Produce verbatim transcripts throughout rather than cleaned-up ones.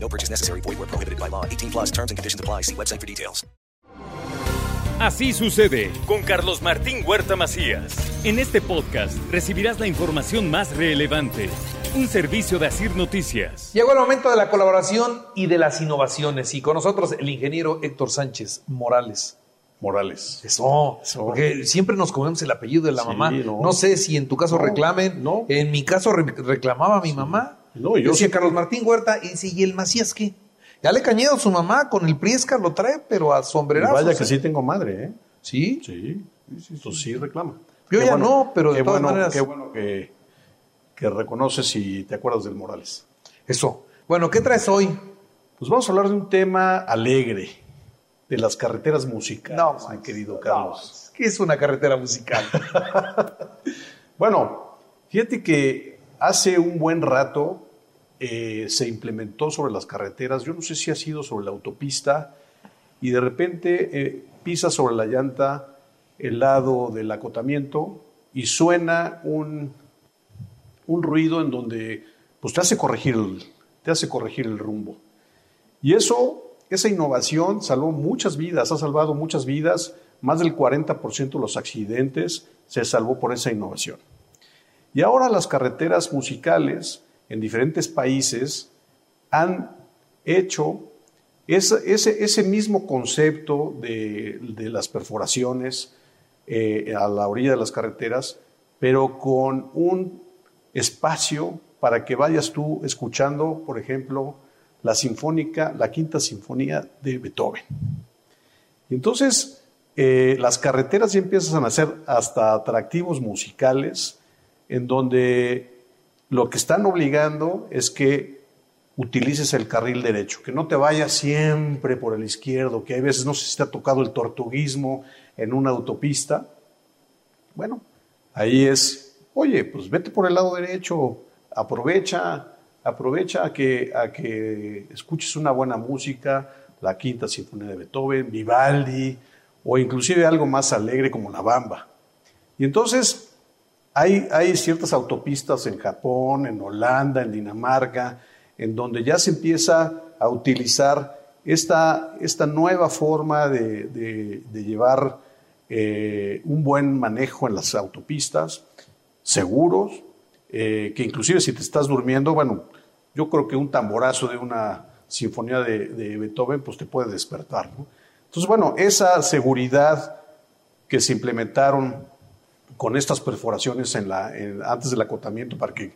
No purchase necessary. Void where prohibited by law. eighteen plus terms and conditions apply. See website for details. Así sucede con Carlos Martín Huerta Macías. En este podcast recibirás la información más relevante. Un servicio de ASIR Noticias. Llegó el momento de la colaboración y de las innovaciones. Y con nosotros el ingeniero Héctor Sánchez Morales. Morales. Eso, Eso. Porque siempre nos comemos el apellido de la sí, mamá. No. no sé si en tu caso no, reclamen. No. En mi caso re- reclamaba a mi sí. mamá. No, yo decía sí. Carlos Martín Huerta y, sí, y el Macías ¿qué? Ya le Cañedo, su mamá con el Priesca lo trae, pero a sombrerazo. Vaya que sí tengo madre, ¿eh? ¿Sí? Sí, sí, sí, sí reclama. Yo qué ya bueno, no, pero de todas bueno, maneras... Qué bueno que, que reconoces y te acuerdas del Morales. Eso. Bueno, ¿qué traes hoy? Pues vamos a hablar de un tema alegre, de las carreteras musicales, no, mi querido Carlos. No, ¿qué es una carretera musical? Bueno, fíjate que... Hace un buen rato eh, se implementó sobre las carreteras, yo no sé si ha sido sobre la autopista, y de repente eh, pisa sobre la llanta el lado del acotamiento y suena un, un ruido en donde pues, te hace corregir el, te hace corregir el rumbo. Y eso, esa innovación salvó muchas vidas, ha salvado muchas vidas, más del cuarenta por ciento de los accidentes se salvó por esa innovación. Y ahora las carreteras musicales en diferentes países han hecho ese, ese, ese mismo concepto de, de las perforaciones eh, a la orilla de las carreteras, pero con un espacio para que vayas tú escuchando, por ejemplo, la sinfónica, la quinta sinfonía de Beethoven. Y entonces eh, las carreteras ya empiezan a ser hasta atractivos musicales, en donde lo que están obligando es que utilices el carril derecho, que no te vayas siempre por el izquierdo, que hay veces no sé si te ha tocado el tortuguismo en una autopista. Bueno, ahí es, oye, pues vete por el lado derecho, aprovecha, aprovecha a que, a que escuches una buena música, la quinta sinfonía de Beethoven, Vivaldi, o inclusive algo más alegre como la bamba. Y entonces... Hay, hay ciertas autopistas en Japón, en Holanda, en Dinamarca, en donde ya se empieza a utilizar esta, esta nueva forma de, de, de llevar eh, un buen manejo en las autopistas, seguros, eh, que inclusive si te estás durmiendo, bueno, yo creo que un tamborazo de una sinfonía de, de Beethoven pues te puede despertar, ¿no? Entonces, bueno, esa seguridad que se implementaron con estas perforaciones en la, en, antes del acotamiento, para que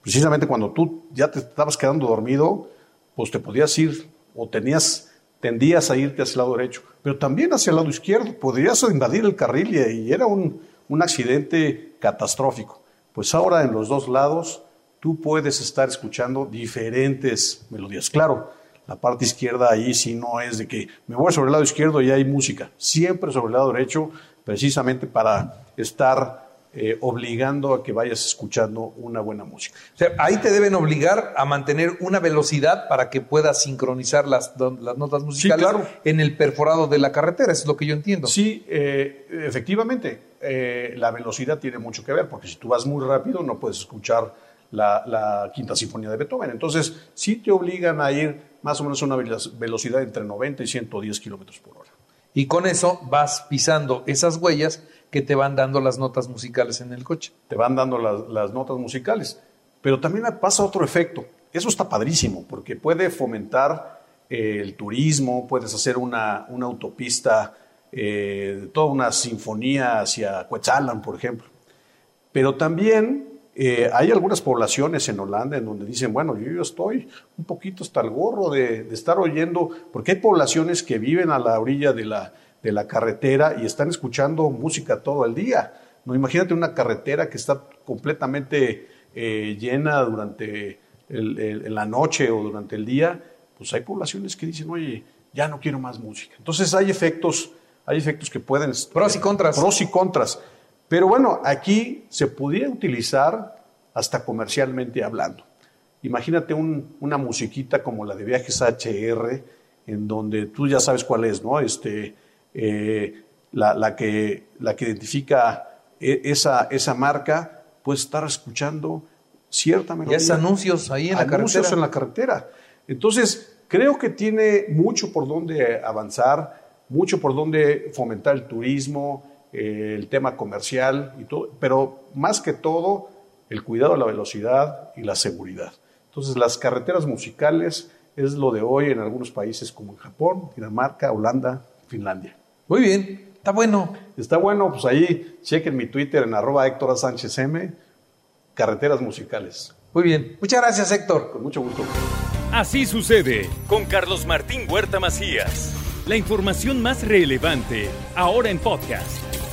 precisamente cuando tú ya te estabas quedando dormido, pues te podías ir o tenías, tendías a irte hacia el lado derecho, pero también hacia el lado izquierdo, podrías invadir el carril y, y era un, un accidente catastrófico. Pues ahora en los dos lados tú puedes estar escuchando diferentes melodías. Claro, la parte izquierda ahí sí no es de que me voy sobre el lado izquierdo y hay música, siempre sobre el lado derecho, precisamente para estar eh, obligando a que vayas escuchando una buena música. O sea, ahí te deben obligar a mantener una velocidad para que puedas sincronizar las, las notas musicales sí, claro. en el perforado de la carretera, eso es lo que yo entiendo. Sí, eh, efectivamente, eh, la velocidad tiene mucho que ver, porque si tú vas muy rápido no puedes escuchar la, la quinta sinfonía de Beethoven. Entonces, sí te obligan a ir más o menos a una velocidad entre noventa y ciento diez kilómetros por hora. Y con eso vas pisando esas huellas que te van dando las notas musicales en el coche. Te van dando las, las notas musicales. Pero también pasa otro efecto. Eso está padrísimo porque puede fomentar eh, el turismo, puedes hacer una, una autopista, eh, toda una sinfonía hacia Cuetzalan, por ejemplo. Pero también eh, hay algunas poblaciones en Holanda en donde dicen, bueno, yo, yo estoy un poquito hasta el gorro de, de estar oyendo, porque hay poblaciones que viven a la orilla de la... de la carretera y están escuchando música todo el día. No, imagínate una carretera que está completamente eh, llena durante el, el, la noche o durante el día. Pues hay poblaciones que dicen, oye, ya no quiero más música. Entonces hay efectos, hay efectos que pueden... Pros y contras. Pros y contras. Pero bueno, aquí se podría utilizar hasta comercialmente hablando. Imagínate un, una musiquita como la de Viajes H R, en donde tú ya sabes cuál es, ¿no? Este, eh, la, la, que, la que identifica esa, esa marca, puedes estar escuchando cierta melodía. Ya es anuncios ahí en la carretera. Anuncios en la carretera. Entonces, creo que tiene mucho por donde avanzar, mucho por donde fomentar el turismo, eh, el tema comercial y todo, pero más que todo, el cuidado a la velocidad y la seguridad. Entonces, las carreteras musicales es lo de hoy en algunos países como en Japón, Dinamarca, Holanda, Finlandia. Muy bien, está bueno. Está bueno, pues ahí chequen mi Twitter en arroba Héctor Sánchez M, carreteras musicales. Muy bien, muchas gracias, Héctor. Con mucho gusto. Así sucede con Carlos Martín Huerta Macías. La información más relevante, ahora en podcast.